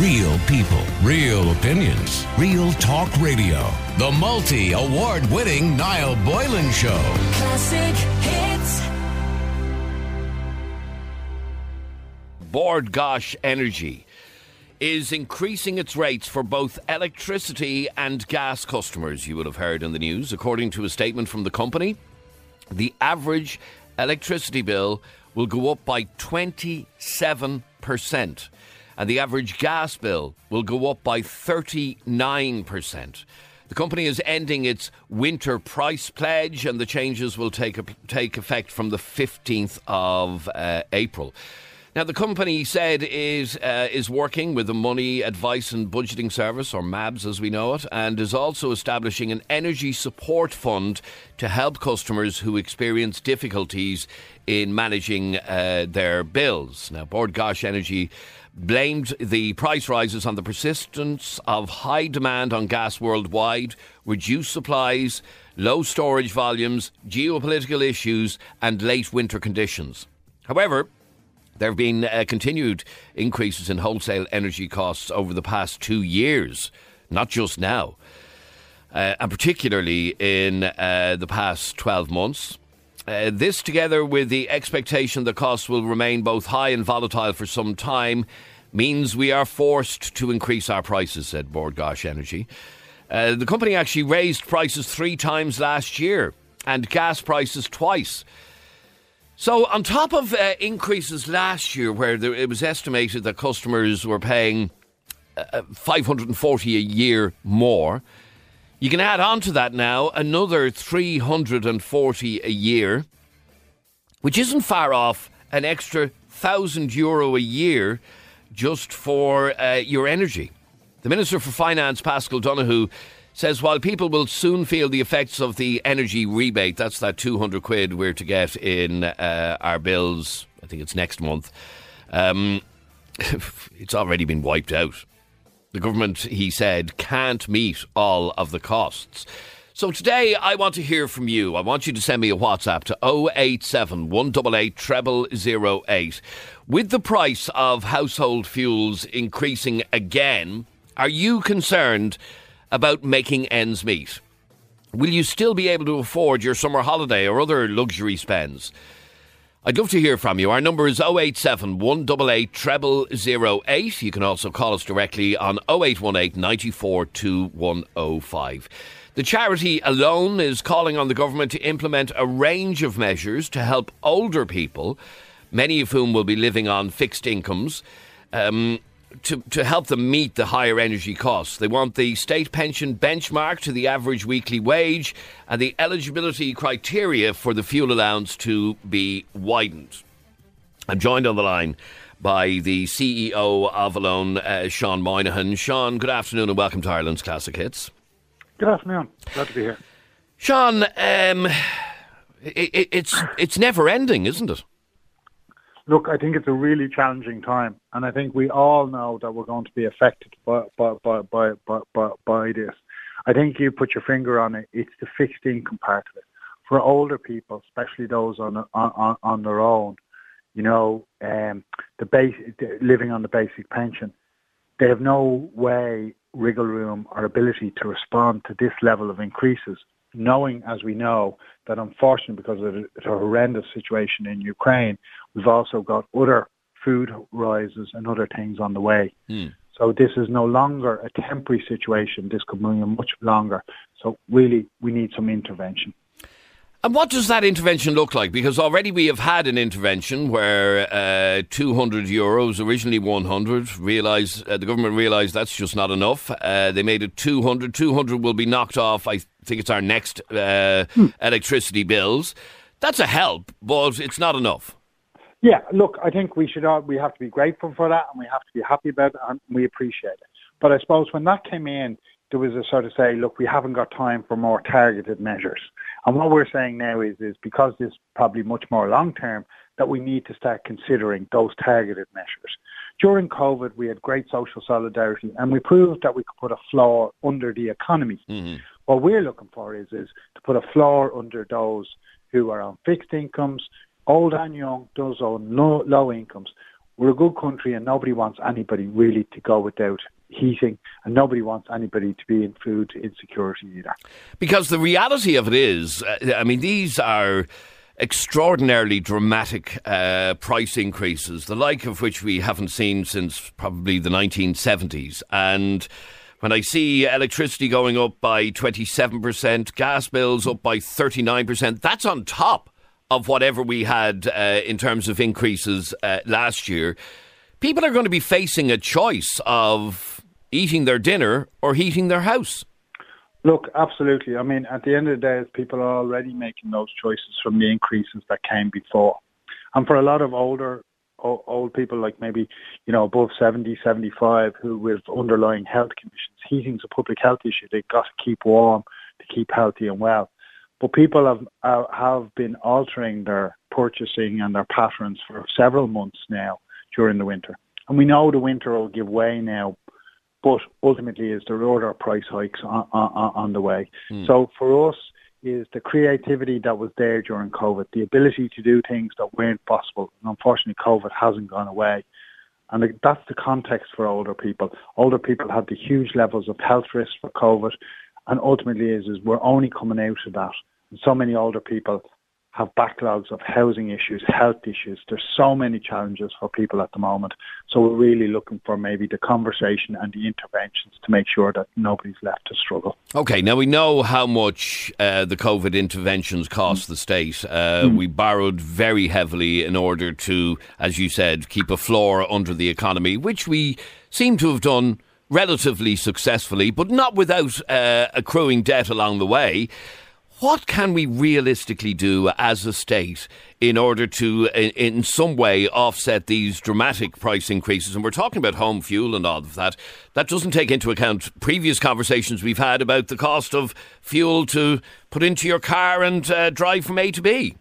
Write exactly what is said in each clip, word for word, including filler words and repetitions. Real people, real opinions, real talk radio. The multi-award-winning Niall Boylan Show. Classic hits. Bord Gáis Energy is increasing its rates for both electricity and gas customers, you would have heard in the news. According to a statement from the company, the average electricity bill will go up by twenty-seven percent. And the average gas bill will go up by thirty-nine percent. The company is ending its winter price pledge, and the changes will take a, take effect from the fifteenth of April. Now, the company said is uh, is working with the Money Advice and Budgeting Service, or M A B S as we know it, and is also establishing an energy support fund to help customers who experience difficulties in managing uh, their bills. Now, Bord Gáis Energy blamed the price rises on the persistence of high demand on gas worldwide, reduced supplies, low storage volumes, geopolitical issues and late winter conditions. However, there have been uh, continued increases in wholesale energy costs over the past two years, not just now, uh, and particularly in uh, the past twelve months. Uh, this, together with the expectation that costs will remain both high and volatile for some time, means we are forced to increase our prices, said Bord Gáis Energy. Uh, the company actually raised prices three times last year and gas prices twice. So on top of uh, increases last year, where there, it was estimated that customers were paying uh, five hundred forty a year more, you can add on to that now another three hundred forty a year, which isn't far off an extra one thousand euro a year just for uh, your energy. The Minister for Finance, Pascal Donoghue, says while people will soon feel the effects of the energy rebate, that's that two hundred quid we're to get in uh, our bills, I think it's next month, um, it's already been wiped out. The government, he said, can't meet all of the costs. So today I want to hear from you. I want you to send me a WhatsApp to oh eight seven, one eight eight, zero zero zero eight. With the price of household fuels increasing again, are you concerned about making ends meet? Will you still be able to afford your summer holiday or other luxury spends? I'd love to hear from you. Our number is oh eight seven, one eight eight, zero zero zero eight. You can also call us directly on oh eight one eight, nine four two, one oh five. The charity Alone is calling on the government to implement a range of measures to help older people, many of whom will be living on fixed incomes, um, to, to help them meet the higher energy costs. They want the state pension benchmark to the average weekly wage and the eligibility criteria for the fuel allowance to be widened. I'm joined on the line by the C E O of Alone, uh, Sean Moynihan. Sean, good afternoon and welcome to Ireland's Classic Hits. Good afternoon. Glad to be here. Sean, um, it, it, it's it's never ending, isn't it? Look, I think it's a really challenging time, and I think we all know that we're going to be affected by by by by by, by this. I think you put your finger on it. It's the fixed income part of it for older people, especially those on on, on their own. You know, um, the base living on the basic pension. They have no way, wriggle room, or ability to respond to this level of increases, knowing, as we know, that unfortunately, because of the horrendous situation in Ukraine, we've also got other food rises and other things on the way. Mm. So this is no longer a temporary situation. This could be much longer. So really, we need some intervention. And what does that intervention look like? Because already we have had an intervention where uh, two hundred euros, originally one hundred, realised, uh, the government realised that's just not enough. Uh, they made it two hundred. two hundred will be knocked off. I think it's our next uh, hmm. electricity bills. That's a help, but it's not enough. Yeah, look, I think we should all, we have to be grateful for that, and we have to be happy about it, and we appreciate it. But I suppose when that came in, there was a sort of say, look, we haven't got time for more targeted measures. And what we're saying now is, is because this is probably much more long-term, that we need to start considering those targeted measures. During COVID, we had great social solidarity, and we proved that we could put a floor under the economy. Mm-hmm. What we're looking for is, is to put a floor under those who are on fixed incomes, old and young, those on low, low incomes. we're a good country and nobody wants anybody really to go without heating, and nobody wants anybody to be in food insecurity either. Because the reality of it is, I mean, these are extraordinarily dramatic uh, price increases, the like of which we haven't seen since probably the nineteen seventies. And when I see electricity going up by twenty-seven percent, gas bills up by thirty-nine percent, that's on top of whatever we had uh, in terms of increases uh, last year. People are going to be facing a choice of eating their dinner or heating their house. Look, absolutely. I mean, at the end of the day, people are already making those choices from the increases that came before. And for a lot of older old people, like maybe, you know, above seventy, seventy-five, who with underlying health conditions, heating's a public health issue. They've got to keep warm to keep healthy and well. But people have uh, have been altering their purchasing and their patterns for several months now during the winter. And we know the winter will give way now, but ultimately is there order of price hikes on, on, on the way. Mm. So for us, is the creativity that was there during COVID, the ability to do things that weren't possible. And unfortunately, COVID hasn't gone away. And that's the context for older people. Older people had the huge levels of health risks for COVID. And ultimately, is, is we're only coming out of that. And so many older people have backlogs of housing issues, health issues. There's so many challenges for people at the moment. So we're really looking for maybe the conversation and the interventions to make sure that nobody's left to struggle. Okay, now we know how much uh, the COVID interventions cost mm. the state. Uh, mm. We borrowed very heavily in order to, as you said, keep a floor under the economy, which we seem to have done relatively successfully, but not without uh, accruing debt along the way. What can we realistically do as a state in order to, in some way, offset these dramatic price increases? And we're talking about home fuel and all of that. That doesn't take into account previous conversations we've had about the cost of fuel to put into your car and uh, drive from A to B.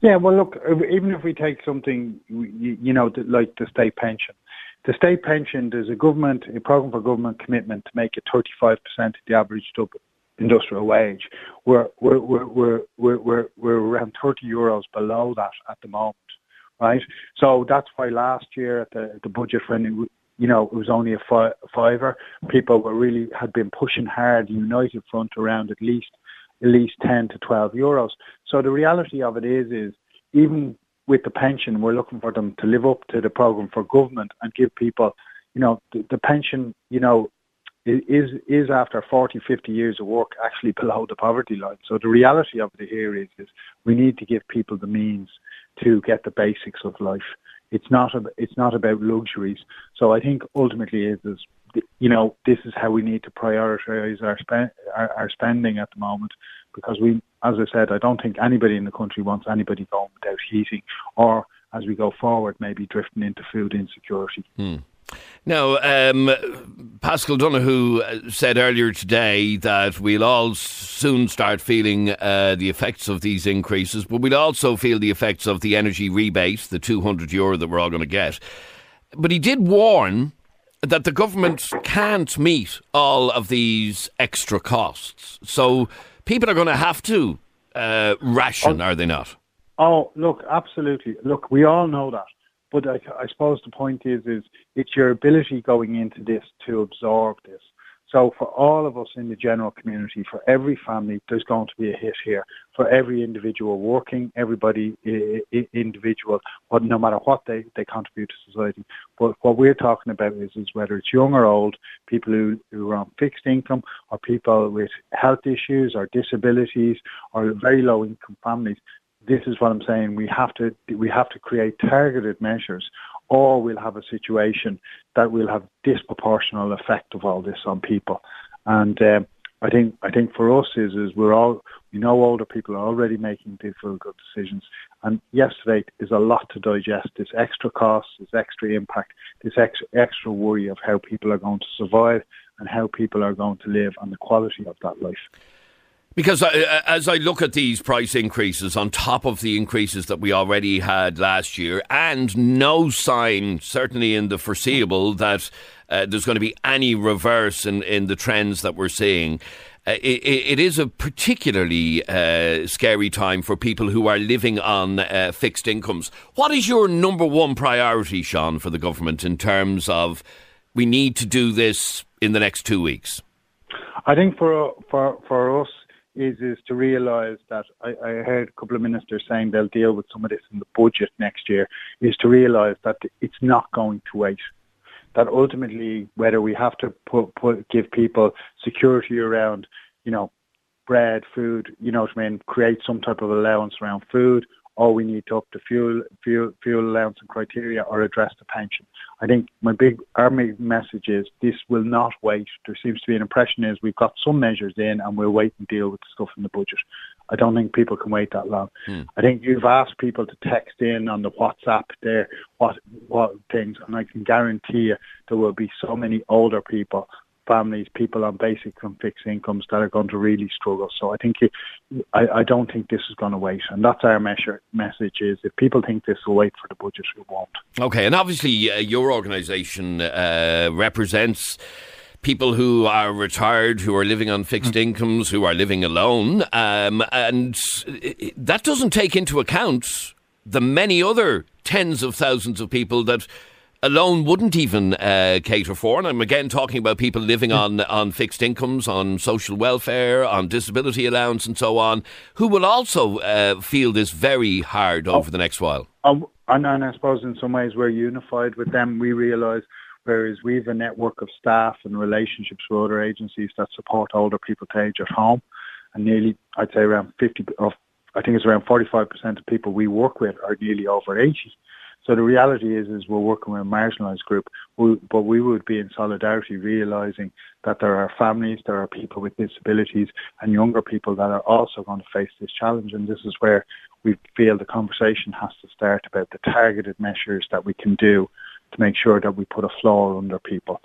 Yeah, well, look, even if we take something, you know, like the state pension, the state pension, there's a government, a programme for government commitment to make it thirty-five percent of the average double. industrial wage. We're we're we're we're we're we're around thirty euros below that at the moment, right? So that's why last year at the the budget, when it, you know it was only a fi- fiver, people were really had been pushing hard, united front around at least at least ten to twelve euros. So the reality of it is is even with the pension, we're looking for them to live up to the program for government and give people, you know, the, the pension, you know. It is is after forty, fifty years of work actually below the poverty line. So the reality of it here is, is we need to give people the means to get the basics of life. It's not a, it's not about luxuries. So I think ultimately is is you know this is how we need to prioritise our, spend, our our spending at the moment, because we, as I said, I don't think anybody in the country wants anybody going without heating, or as we go forward maybe drifting into food insecurity. Hmm. Now, um, Pascal Donoghue said earlier today that we'll all soon start feeling uh, the effects of these increases, but we'll also feel the effects of the energy rebate, the two hundred euro that we're all going to get. But he did warn that the government can't meet all of these extra costs. So people are going to have to uh, ration, oh, are they not? Oh, look, absolutely. Look, we all know that. But I, I suppose the point is, is it's your ability going into this to absorb this. So for all of us in the general community, for every family, there's going to be a hit here. For every individual working, everybody uh, individual, but no matter what they, they contribute to society. But what we're talking about is, is whether it's young or old, people who, who are on fixed income, or people with health issues or disabilities or very low income families. This is what I'm saying. We have to we have to create targeted measures, or we'll have a situation that will have disproportional effect of all this on people. And um, I think I think for us is is we're all we know older people are already making difficult decisions. And yesterday is a lot to digest. This extra cost, this extra impact, this extra extra worry of how people are going to survive and how people are going to live and the quality of that life. Because I, as I look at these price increases on top of the increases that we already had last year, and no sign, certainly in the foreseeable, that uh, there's going to be any reverse in, in the trends that we're seeing, uh, it, it is a particularly uh, scary time for people who are living on uh, fixed incomes. What is your number one priority, Sean, for the government in terms of we need to do this in the next two weeks? I think for for for us is is to realise that I, I heard a couple of ministers saying they'll deal with some of this in the budget next year. Is to realise that it's not going to wait. That ultimately, whether we have to put, put give people security around, you know, bread, food, you know what I mean, create some type of allowance around food, or we need to up the fuel fuel fuel allowance and criteria, or address the pension. I think my big our big message is this will not wait. There seems to be an impression is we've got some measures in and we'll wait and deal with the stuff in the budget. I don't think people can wait that long. Mm. I think you've asked people to text in on the WhatsApp there what what things, and I can guarantee you there will be so many older people, families, people on basic and fixed incomes that are going to really struggle. So I think it, I, I don't think this is going to wait, and that's our measure, message is if people think this will wait for the budget, it won't. Okay, and obviously uh, your organisation uh, represents people who are retired, who are living on fixed incomes, who are living alone, um, and that doesn't take into account the many other tens of thousands of people that alone wouldn't even uh, cater for. And I'm again talking about people living on, on fixed incomes, on social welfare, on disability allowance and so on, who will also uh, feel this very hard over oh, the next while. Um, and, and I suppose in some ways we're unified with them. We realise, whereas we have a network of staff and relationships with other agencies that support older people to age at home. And nearly, I'd say around fifty, or I think it's around forty-five percent of people we work with are nearly over eighty. So the reality is, is we're working with a marginalised group, but we would be in solidarity realising that there are families, there are people with disabilities and younger people that are also going to face this challenge. And this is where we feel the conversation has to start about the targeted measures that we can do to make sure that we put a floor under people,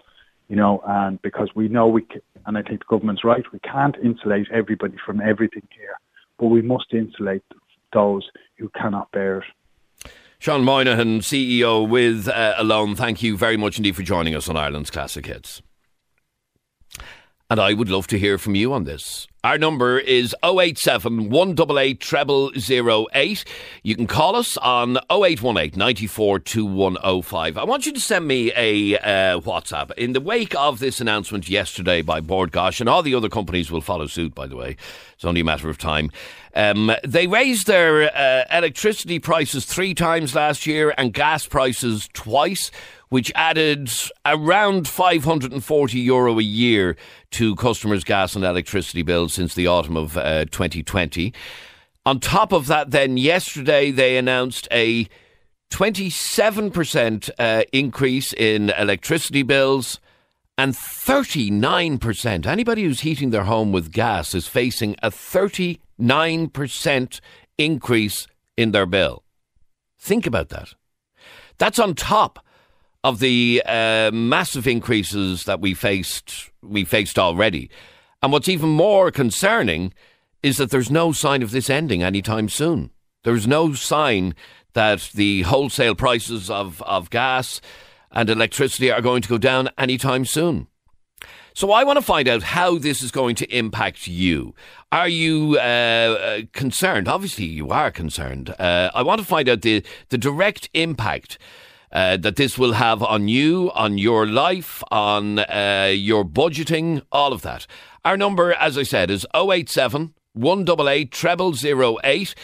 you know, and because we know we can, and I think the government's right, we can't insulate everybody from everything here, but we must insulate those who cannot bear it. Sean Moynihan, C E O with uh, Alone, thank you very much indeed for joining us on Ireland's Classic Hits. And I would love to hear from you on this. Our number is oh eight seven, one eight eight, double oh oh eight. You can call us on oh eight one eight, nine four two one oh five. I want you to send me a uh, WhatsApp. In the wake of this announcement yesterday by Bord Gáis, and all the other companies will follow suit, by the way, it's only a matter of time, um, they raised their uh, electricity prices three times last year and gas prices twice, which added around five hundred forty euro a year to customers' gas and electricity bills since the autumn of uh, twenty twenty. On top of that, then, yesterday they announced a twenty-seven percent uh, increase in electricity bills and thirty-nine percent. Anybody who's heating their home with gas is facing a thirty-nine percent increase in their bill. Think about that. That's on top of the uh, massive increases that we faced we faced already. And what's even more concerning is that there's no sign of this ending anytime soon. There's no sign that the wholesale prices of, of gas and electricity are going to go down anytime soon. So I want to find out how this is going to impact you. Are you uh, concerned? Obviously you are concerned. Uh, I want to find out the, the direct impact Uh, that this will have on you, on your life, on uh, your budgeting, all of that. Our number, as I said, is oh eight seven, one eight eight, double oh oh eight.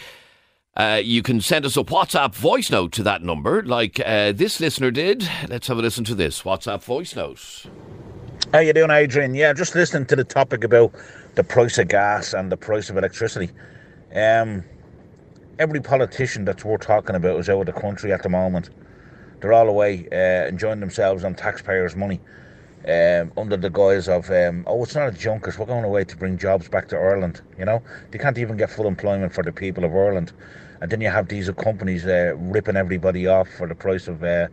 Uh, you can send us a WhatsApp voice note to that number, like uh, this listener did. Let's have a listen to this WhatsApp voice note. How you doing, Adrian? Yeah, just listening to the topic about the price of gas and the price of electricity. Um, every politician that's worth talking about is out of the country at the moment. They're all away uh, enjoying themselves on taxpayers' money um, under the guise of, um, oh, it's not a junkers, we're going away to bring jobs back to Ireland, you know? They can't even get full employment for the people of Ireland. And then you have these companies uh, ripping everybody off for the price of uh,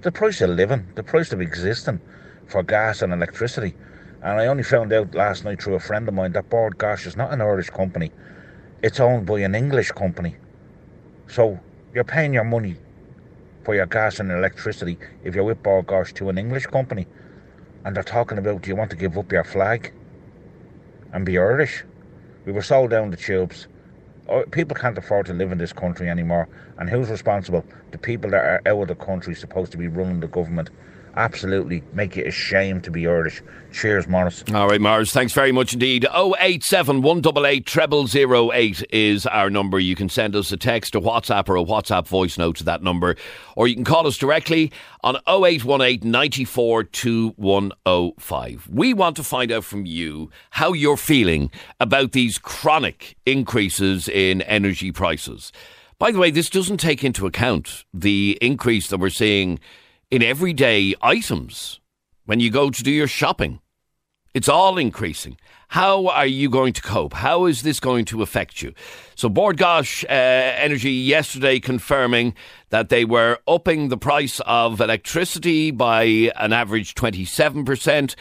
the price of living, the price of existing for gas and electricity. And I only found out last night through a friend of mine that Bord Gáis is not an Irish company. It's owned by an English company. So you're paying your money for your gas and electricity if you're with Bord Gáis to an English company, and they're talking about, do you want to give up your flag? and be Irish. We were sold down the tubes. People can't afford to live in this country anymore. And who's responsible? The people that are out of the country, supposed to be running the government. Absolutely make you ashamed to be Irish. Cheers, Maurice. All right, Maurice, thanks very much indeed. oh eight seven, one eight eight, double oh oh eight is our number. You can send us a text, a WhatsApp or a WhatsApp voice note to that number, or you can call us directly on oh eight one eight, nine four two, one oh five. We want to find out from you how you're feeling about these chronic increases in energy prices. By the way, this doesn't take into account the increase that we're seeing in everyday items. When you go to do your shopping, it's all increasing. How are you going to cope? How is this going to affect you? So Bord Gáis uh, Energy yesterday confirming that they were upping the price of electricity by an average twenty-seven percent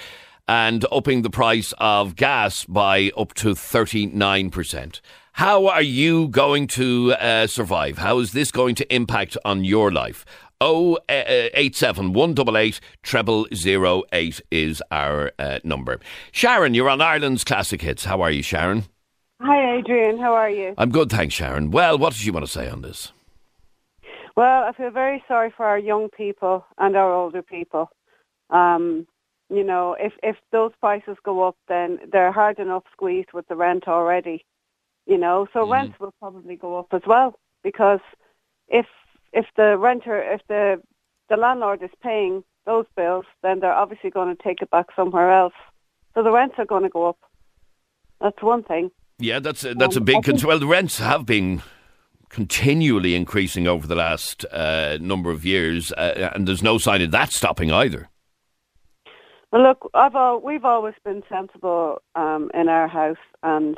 and upping the price of gas by up to thirty-nine percent. How are you going to uh, survive? How is this going to impact on your life? oh eight seven, one eight eight, double oh oh eight is our uh, number. Sharon, you're on Ireland's Classic Hits. How are you, Sharon? Hi, Adrian. How are you? I'm good, thanks, Sharon. Well, what did you want to say on this? Well, I feel very sorry for our young people and our older people. Um, you know, if, if those prices go up, then they're hard enough squeezed with the rent already. You know, so mm. rents will probably go up as well, because if If the renter, if the the landlord is paying those bills, then they're obviously going to take it back somewhere else. So the rents are going to go up. That's one thing. Yeah, that's a, that's um, a big concern. Well, the rents have been continually increasing over the last uh, number of years, uh, and there's no sign of that stopping either. Well, look, I've all, we've always been sensible um, in our house, and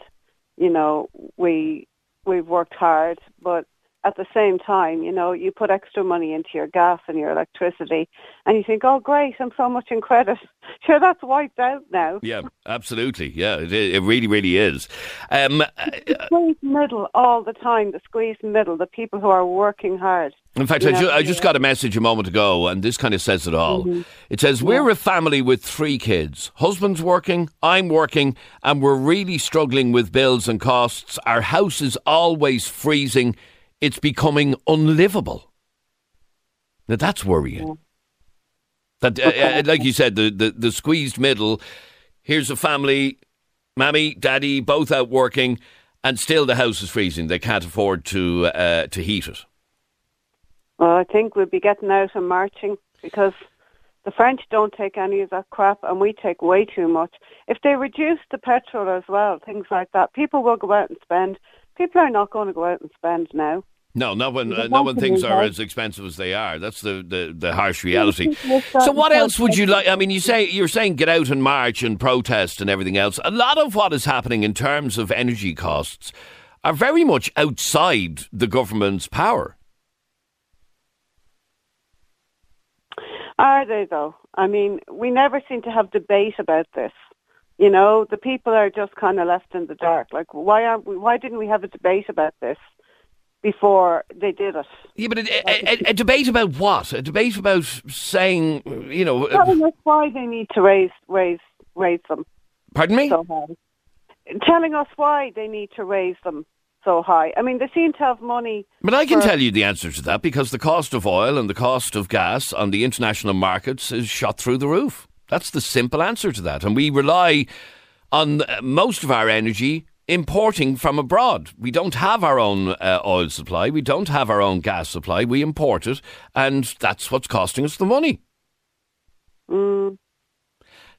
you know we we've worked hard, but at the same time, you know, you put extra money into your gas and your electricity and you think, oh, great, I'm so much in credit. Sure, that's wiped out now. Yeah, absolutely. Yeah, it, it really, really is. Um, it's the squeeze middle all the time, the squeeze middle, the people who are working hard. In fact, I, know, ju- I just got a message a moment ago, and this kind of says it all. Mm-hmm. It says, we're yeah. a family with three kids. Husband's working, I'm working, and we're really struggling with bills and costs. Our house is always freezing. It's becoming unlivable. Now, that's worrying. That, uh, like you said, the, the, the squeezed middle, here's a family, mammy, daddy, both out working, and still the house is freezing. They can't afford to uh, to heat it. Well, I think we'll be getting out and marching, because the French don't take any of that crap and we take way too much. If they reduce the petrol as well, things like that, people will go out and spend. People are not going to go out and spend now. No, not when, uh, not when things are as expensive as they are. That's the, the, the harsh reality. So what else would you like? I mean, you say, you're saying get out and march and protest and everything else. A lot of what is happening in terms of energy costs are very much outside the government's power. Are they, though? I mean, we never seem to have debate about this. You know, the people are just kind of left in the dark. Like, why aren't we? Why didn't we have a debate about this before they did it? Yeah, but a, a, a, a debate about what? A debate about saying, you know, telling us why they need to raise raise raise them. Pardon me? So high. Telling us why they need to raise them so high. I mean, they seem to have money. But I can for... tell you the answer to that, because the cost of oil and the cost of gas on the international markets is shot through the roof. That's the simple answer to that. And we rely on most of our energy importing from abroad. We don't have our own uh, oil supply. We don't have our own gas supply. We import it. And that's what's costing us the money. Mm.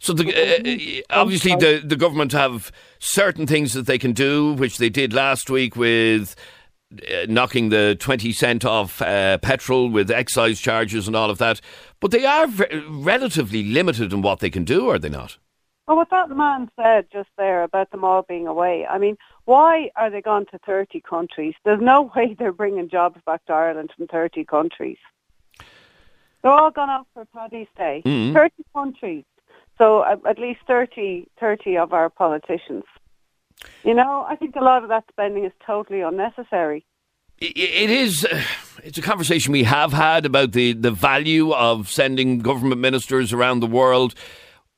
So the, uh, obviously the, the government have certain things that they can do, which they did last week with uh, knocking the twenty cent off uh, petrol with excise charges and all of that. But they are re- relatively limited in what they can do, are they not? Well, what that man said just there about them all being away, I mean, why are they gone to thirty countries? There's no way they're bringing jobs back to Ireland from thirty countries. They're all gone off for Paddy's Day. Mm-hmm. thirty countries. So uh, at least thirty, thirty of our politicians. You know, I think a lot of that spending is totally unnecessary. It is. It's a conversation we have had about the, the value of sending government ministers around the world.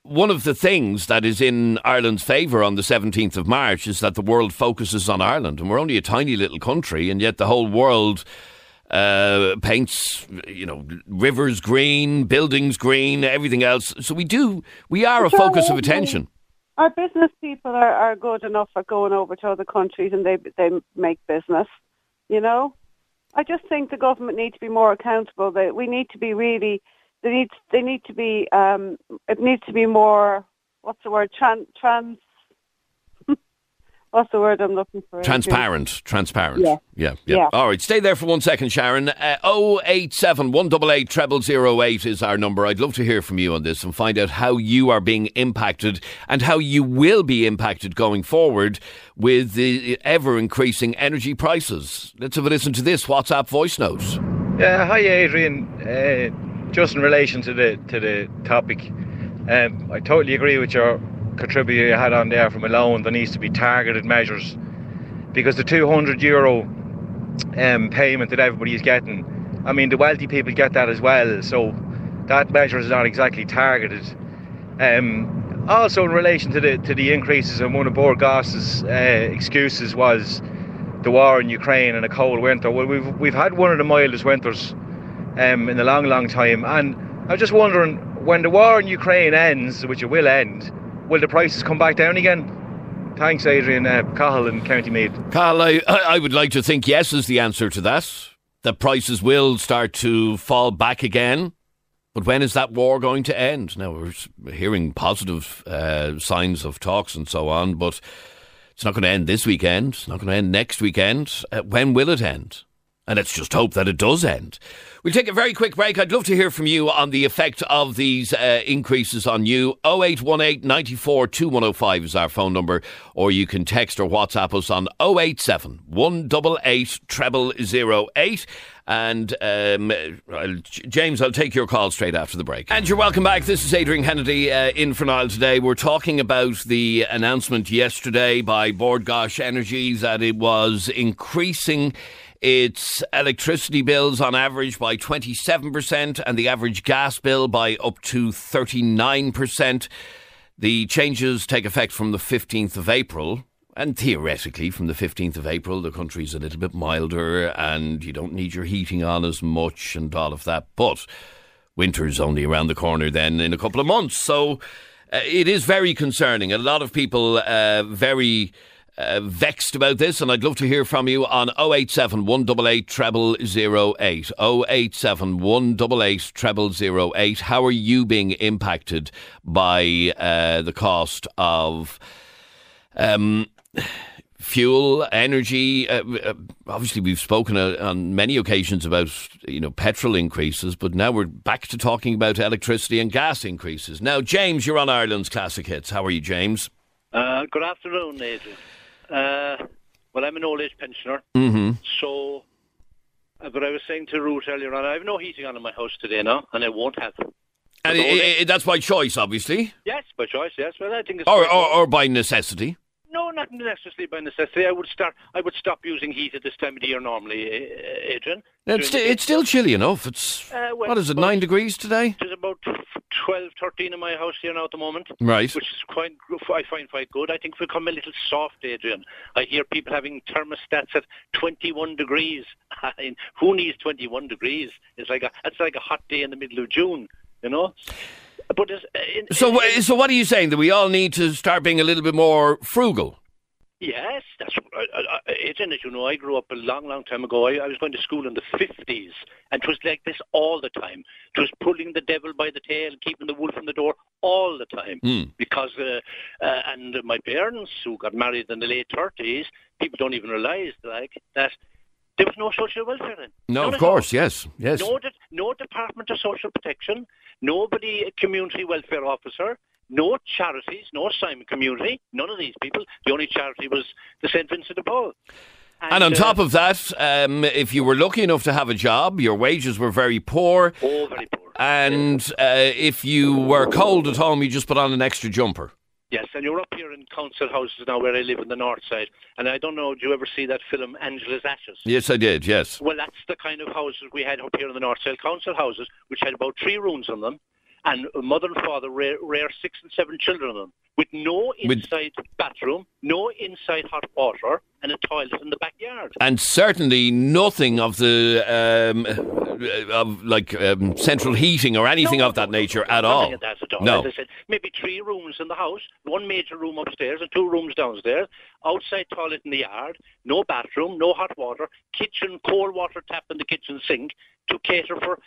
one of the things that is in Ireland's favour on the seventeenth of March is that the world focuses on Ireland, and we're only a tiny little country, and yet the whole world uh, paints, you know, rivers green, buildings green, everything else. So we do, we are a focus of attention. Our business people are, are good enough at going over to other countries, and they they make business, you know. I just think the government need to be more accountable. They, we need to be really, they need they need to be, um, it needs to be more, what's the word, Tran, trans, what's the word I'm looking for? Transparent, here? transparent. Yeah. Yeah, yeah, yeah. All right, stay there for one second, Sharon. Uh, oh eight seven, one eight eight, zero zero zero eight is our number. I'd love to hear from you on this and find out how you are being impacted and how you will be impacted going forward with the ever-increasing energy prices. Let's have a listen to this WhatsApp voice note. Uh, hi, Adrian. Uh, just in relation to the, to the topic, um, I totally agree with your contributor you had on there from a loan. There needs to be targeted measures, because the two hundred euro um, payment that everybody's getting, I mean, the wealthy people get that as well, so that measure is not exactly targeted. Um, also in relation to the to the increases, and one of Bord Gáis's uh, excuses was the war in Ukraine and a cold winter. Well, we've we've had one of the mildest winters um, in a long long time, and I was just wondering, when the war in Ukraine ends, which it will end, will the prices come back down again? Thanks, Adrian. Uh, Cathal in County Meath. Cathal, I, I would like to think yes is the answer to that. The prices will start to fall back again. But when is that war going to end? Now, we're hearing positive uh, signs of talks and so on, but it's not going to end this weekend. It's not going to end next weekend. Uh, when will it end? And let's just hope that it does end. We'll take a very quick break. I'd love to hear from you on the effect of these uh, increases on you. oh eight one eight, nine four, two one oh five is our phone number, or you can text or WhatsApp us on oh eight seven, one eight eight, zero zero zero eight. And um, James, I'll take your call straight after the break. And you're welcome back. This is Adrian Kennedy uh, in for Niall today. We're talking about the announcement yesterday by Bord Gáis Energy that it was increasing its electricity bills on average by twenty-seven percent and the average gas bill by up to thirty-nine percent. The changes take effect from the fifteenth of April. And theoretically, from the fifteenth of April, the country's a little bit milder and you don't need your heating on as much and all of that. But winter's only around the corner then in a couple of months. So uh, it is very concerning. A lot of people uh, very... Uh, vexed about this, and I'd love to hear from you on oh eight seven, one eight eight, zero zero zero eight. oh eight seven, one eight eight, zero zero zero eight. How are you being impacted by uh, the cost of um, fuel, energy? Uh, obviously, we've spoken uh, on many occasions about, you know, petrol increases, but now we're back to talking about electricity and gas increases. Now, James, you're on Ireland's Classic Hits. How are you, James? Uh, good afternoon, Adrian. Uh, well, I'm an old age pensioner, mm-hmm. so, uh, but I was saying to Ruth earlier on, I have no heating on in my house today now, and I won't have it. And it, it, it, that's by choice, obviously? Yes, by choice, yes. Well, I think it's or, or, or by necessity? No, not necessarily by necessity. I would start. I would stop using heat at this time of the year normally, Adrian. It's, sti- it's still chilly enough. It's uh, well, what is it, nine degrees today? It's about twelve, thirteen in my house here now at the moment. Right. Which is quite, I find quite good. I think we'll come a little soft, Adrian. I hear people having thermostats at twenty-one degrees. I mean, who needs twenty-one degrees? It's like a, it's like a hot day in the middle of June, you know? But in, so, in, so what are you saying? That we all need to start being a little bit more frugal? Yes, that's Adrian, as you know, I grew up a long, long time ago. I, I was going to school in the fifties, and it was like this all the time. It was pulling the devil by the tail, keeping the wolf in the door all the time. Mm. Because, uh, uh, and my parents, who got married in the late thirties, people don't even realise, like, that there was no social welfare then. No, None of course, all. yes, yes. No, de- no Department of Social Protection, nobody a community welfare officer, no charities, no Simon community, none of these people. The only charity was the Saint Vincent de Paul. And, and on uh, top of that, um, if you were lucky enough to have a job, your wages were very poor. Oh, very poor. And uh, if you were cold at home, you just put on an extra jumper. Yes, and you're up here in council houses now where I live on the north side. And I don't know, do you ever see that film, Angela's Ashes? Yes, I did, yes. Well, that's the kind of houses we had up here on the north side, council houses, which had about three rooms on them. and a mother and father rear, rear six and seven children on, with no inside with... bathroom, no inside hot water, and a toilet in the backyard. And certainly nothing of the, um, of like um, central heating or anything no, of that no, nature no, at, all. At all. No. As I said, maybe three rooms in the house, one major room upstairs and two rooms downstairs, outside toilet in the yard, no bathroom, no hot water, kitchen, cold water tap in the kitchen sink to cater for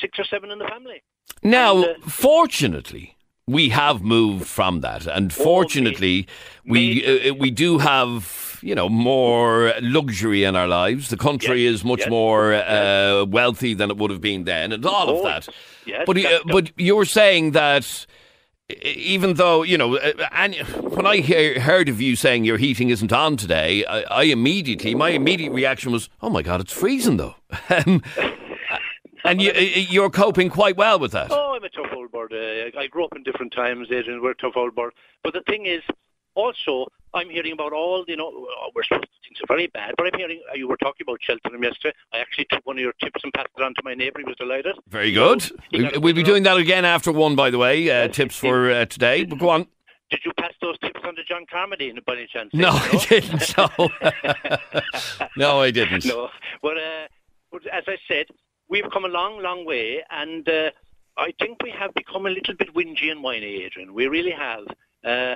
six or seven in the family. Now, and, uh, fortunately... we have moved from that, and fortunately, oh, mate. we uh, we do have, you know, more luxury in our lives. The country yes, is much yes, more uh, wealthy than it would have been then, and all of that. Yes, but uh, but you were saying that even though, you know, and when I hear, heard of you saying your heating isn't on today, I, I immediately my immediate reaction was, oh my God, it's freezing though. And you, you're coping quite well with that. Oh, I'm a tough old bird. Uh, I grew up in different times, Adrian. We're a tough old bird. But the thing is, also, I'm hearing about all, you know, oh, we're supposed to things are very bad, but I'm hearing, you were talking about Cheltenham yesterday. I actually took one of your tips and passed it on to my neighbour. He was delighted. Very good. So, we, we'll be doing that again after one, by the way. Uh, tips for uh, today. But go on. Did you pass those tips on to John Carmody in a bunny chance? No, no, I didn't. No, no I didn't. No. But, uh, but as I said, we've come a long, long way, and uh, I think we have become a little bit whingy and whiny, Adrian. We really have. Uh,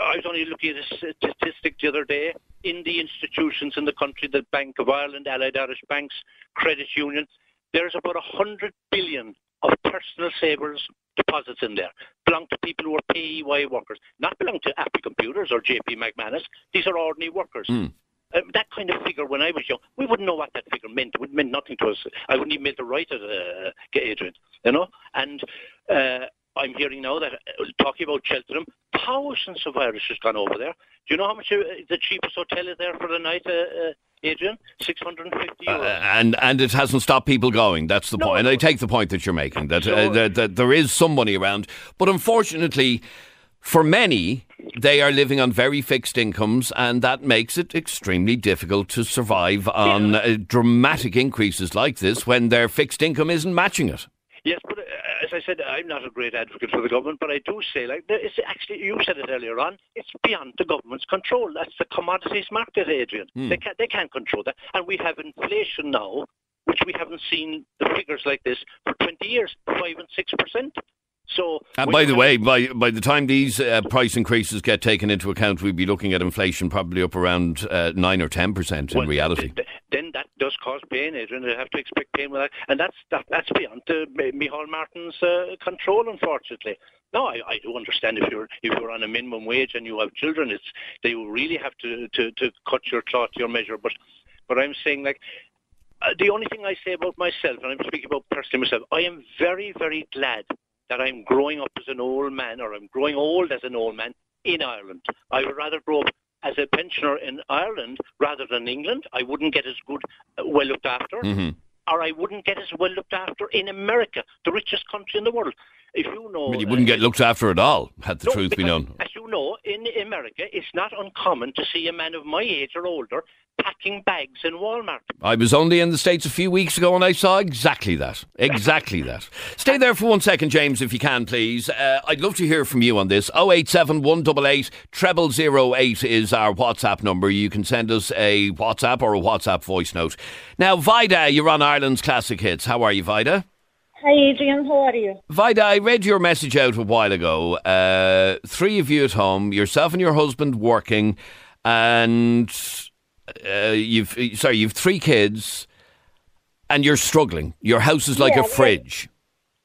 I was only looking at a statistic the other day. In the institutions in the country, the Bank of Ireland, Allied Irish banks, credit unions, there's about one hundred billion of personal savers deposits in there. Belong to people who are P E Y workers, not belong to Apple Computers or J P McManus. These are ordinary workers. Mm. Uh, that kind of figure, when I was young, we wouldn't know what that figure meant. It meant nothing to us. I wouldn't even be able to write it, uh, Adrian, you know. And uh, I'm hearing now that, uh, talking about Cheltenham, thousands of Irish has gone over there. Do you know how much uh, the cheapest hotel is there for the night, uh, uh, Adrian? six hundred fifty euros. Uh, and, and it hasn't stopped people going. That's the no, point. And I take the point that you're making, that, uh, that, that there is some money around. But unfortunately, for many, they are living on very fixed incomes, and that makes it extremely difficult to survive on yeah. uh, dramatic increases like this when their fixed income isn't matching it. Yes, but uh, as I said, I'm not a great advocate for the government, but I do say, like, it's actually, you said it earlier on, it's beyond the government's control. That's the commodities market, Adrian. Mm. They can't, they can't control that. And we have inflation now, which we haven't seen the figures like this for twenty years, five and six percent. So, and by the way, by by the time these uh, price increases get taken into account, we'd be looking at inflation probably up around uh, nine or ten percent in well, reality. Th- th- then that does cause pain, Adrian. I have to expect pain with that. And that's that, that's beyond uh, Micheál Martin's uh, control, unfortunately. No, I, I do understand if you're if you're on a minimum wage and you have children, it's they will really have to, to, to cut your claw to your measure. But, but I'm saying, like, uh, the only thing I say about myself, and I'm speaking about personally myself, I am very, very glad that I'm growing up as an old man, or I'm growing old as an old man in Ireland. I would rather grow up as a pensioner in Ireland rather than England. I wouldn't get as good, uh, well looked after, mm-hmm. or I wouldn't get as well looked after in America, the richest country in the world. If you know, but you wouldn't uh, get looked after at all, had the no, truth be known. As you know, in America, it's not uncommon to see a man of my age or older packing bags in Walmart. I was only in the States a few weeks ago and I saw exactly that. Exactly that. Stay there for one second, James, if you can, please. Uh, I'd love to hear from you on this. oh eight seven, one eight eight, zero zero zero eight is our WhatsApp number. You can send us a WhatsApp or a WhatsApp voice note. Now, Vaida, you're on Ireland's Classic Hits. How are you, Vaida? Hi, Adrian. How are you? Vaida, I read your message out a while ago. Uh, three of you at home, yourself and your husband working, and uh, you've sorry, you've three kids, and you're struggling. Your house is like yeah, a fridge.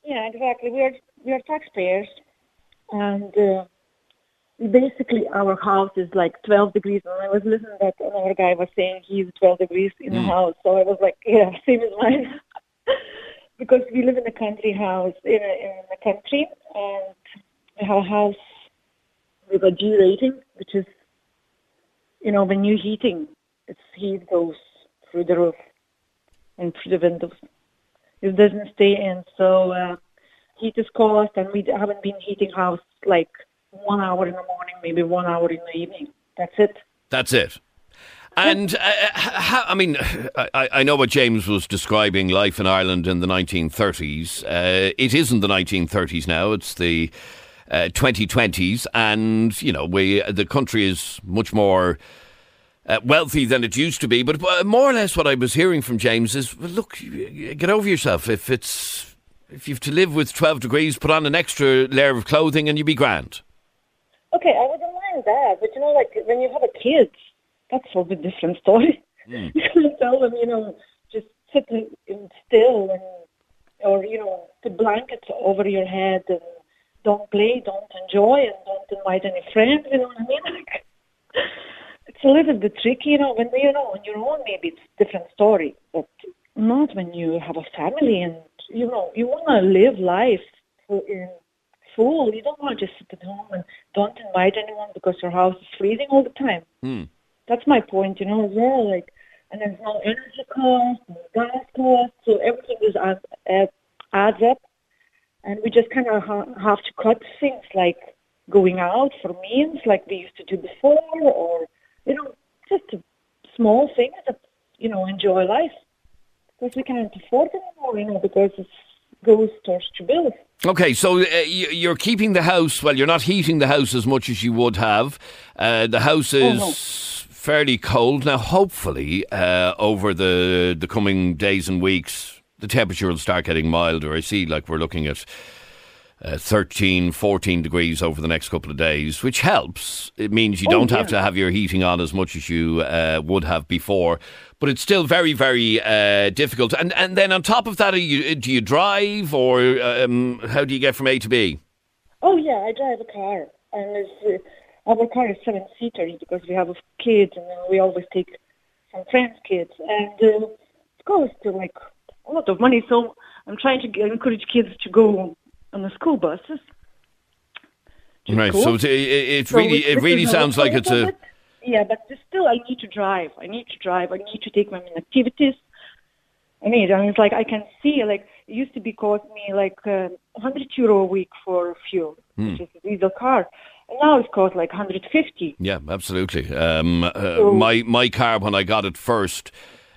Yeah, exactly. We're we're taxpayers, and uh, basically our house is like twelve degrees. And I was listening to that another guy was saying he's twelve degrees in mm. the house, so I was like, yeah, same as mine. Because we live in a country house, in a, in a country, and we have a house with a G rating, which is, you know, when you're heating, it's heat goes through the roof and through the windows. It doesn't stay in, so uh, heat is cost, and we haven't been heating house like one hour in the morning, maybe one hour in the evening. That's it. That's it. And uh, how, I mean, I, I know what James was describing, life in Ireland in the nineteen thirties. Uh, it isn't the nineteen thirties now, it's the uh, twenty twenties. And, you know, we the country is much more uh, wealthy than it used to be. But more or less what I was hearing from James is, well, look, get over yourself. If it's if you've to live with twelve degrees, put on an extra layer of clothing and you'll be grand. Okay, I wouldn't mind that. But, you know, like, when you have a kid, that's sort of a different story. Mm. You can tell them, you know, just sit in, in still and, or, you know, put blankets over your head and don't play, don't enjoy and don't invite any friends, you know what I mean? Like, it's a little bit tricky, you know, when you know, on your own maybe it's a different story, but not when you have a family and, you know, you want to live life in full. You don't want to just sit at home and don't invite anyone because your house is freezing all the time. Mm. That's my point, you know, as well, like, and there's no energy cost, no gas cost, so everything is ad, ad, adds up, and we just kind of ha- have to cut things like going out for meals like we used to do before, or, you know, just small things that, you know, enjoy life, because we can't afford it anymore, you know, because it goes towards to bills. Okay, so uh, you're keeping the house, well, you're not heating the house as much as you would have, uh, the house is... Oh, no. Fairly cold. Now, hopefully, uh, over the the coming days and weeks, the temperature will start getting milder. I see, like, we're looking at uh, thirteen, fourteen degrees over the next couple of days, which helps. It means you oh, don't yeah. have to have your heating on as much as you uh, would have before. But it's still very, very uh, difficult. And and then on top of that, are you, do you drive or um, how do you get from A to B? Oh, yeah, I drive a car. And it's... Uh, Our car is seven-seater because we have a kid and we always take some friends' kids. And uh, it costs like a lot of money. So I'm trying to encourage kids to go on the school buses. Right. School. So it, it so really, it really sounds like it's a... It. Yeah, but still I need to drive. I need to drive. I need to take my activities. I need, and it's like I can see, like, it used to be cost me like uh, one hundred euro a week for fuel, hmm. which is a diesel car. Now it's cost like one hundred fifty. Yeah, absolutely. Um, uh, so, my my car, when I got it first,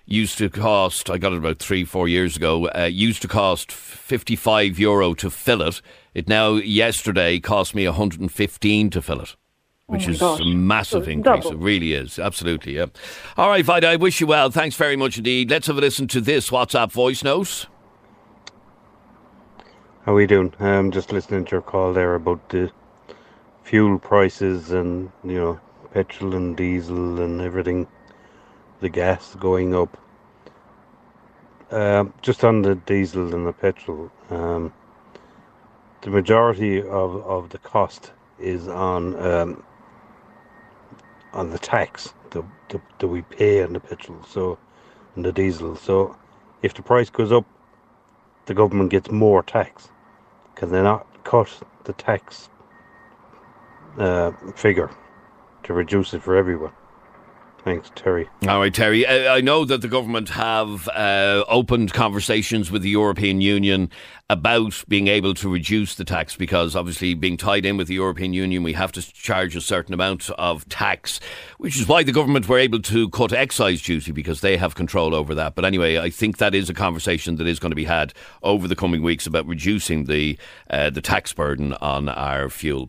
used to cost, I got it about three, four years ago, uh, used to cost fifty-five euro to fill it. It now, yesterday, cost me one hundred fifteen to fill it, which oh is gosh. a massive so increase. Double. It really is. Absolutely, yeah. All right, Vaida, I wish you well. Thanks very much indeed. Let's have a listen to this WhatsApp voice note. How are you doing? I'm just listening to your call there about the fuel prices and, you know, petrol and diesel and everything, the gas going up. Uh, just on the diesel and the petrol, um, the majority of, of the cost is on um, on the tax that, that, that we pay on the petrol, so, and the diesel. So if the price goes up, the government gets more tax. Can they not cut the tax Uh, figure to reduce it for everyone? Thanks, Terry. All right, Terry. I, I know that the government have uh, opened conversations with the European Union about being able to reduce the tax, because obviously being tied in with the European Union, we have to charge a certain amount of tax, which is why the government were able to cut excise duty, because they have control over that. But anyway, I think that is a conversation that is going to be had over the coming weeks about reducing the uh, the tax burden on our fuel.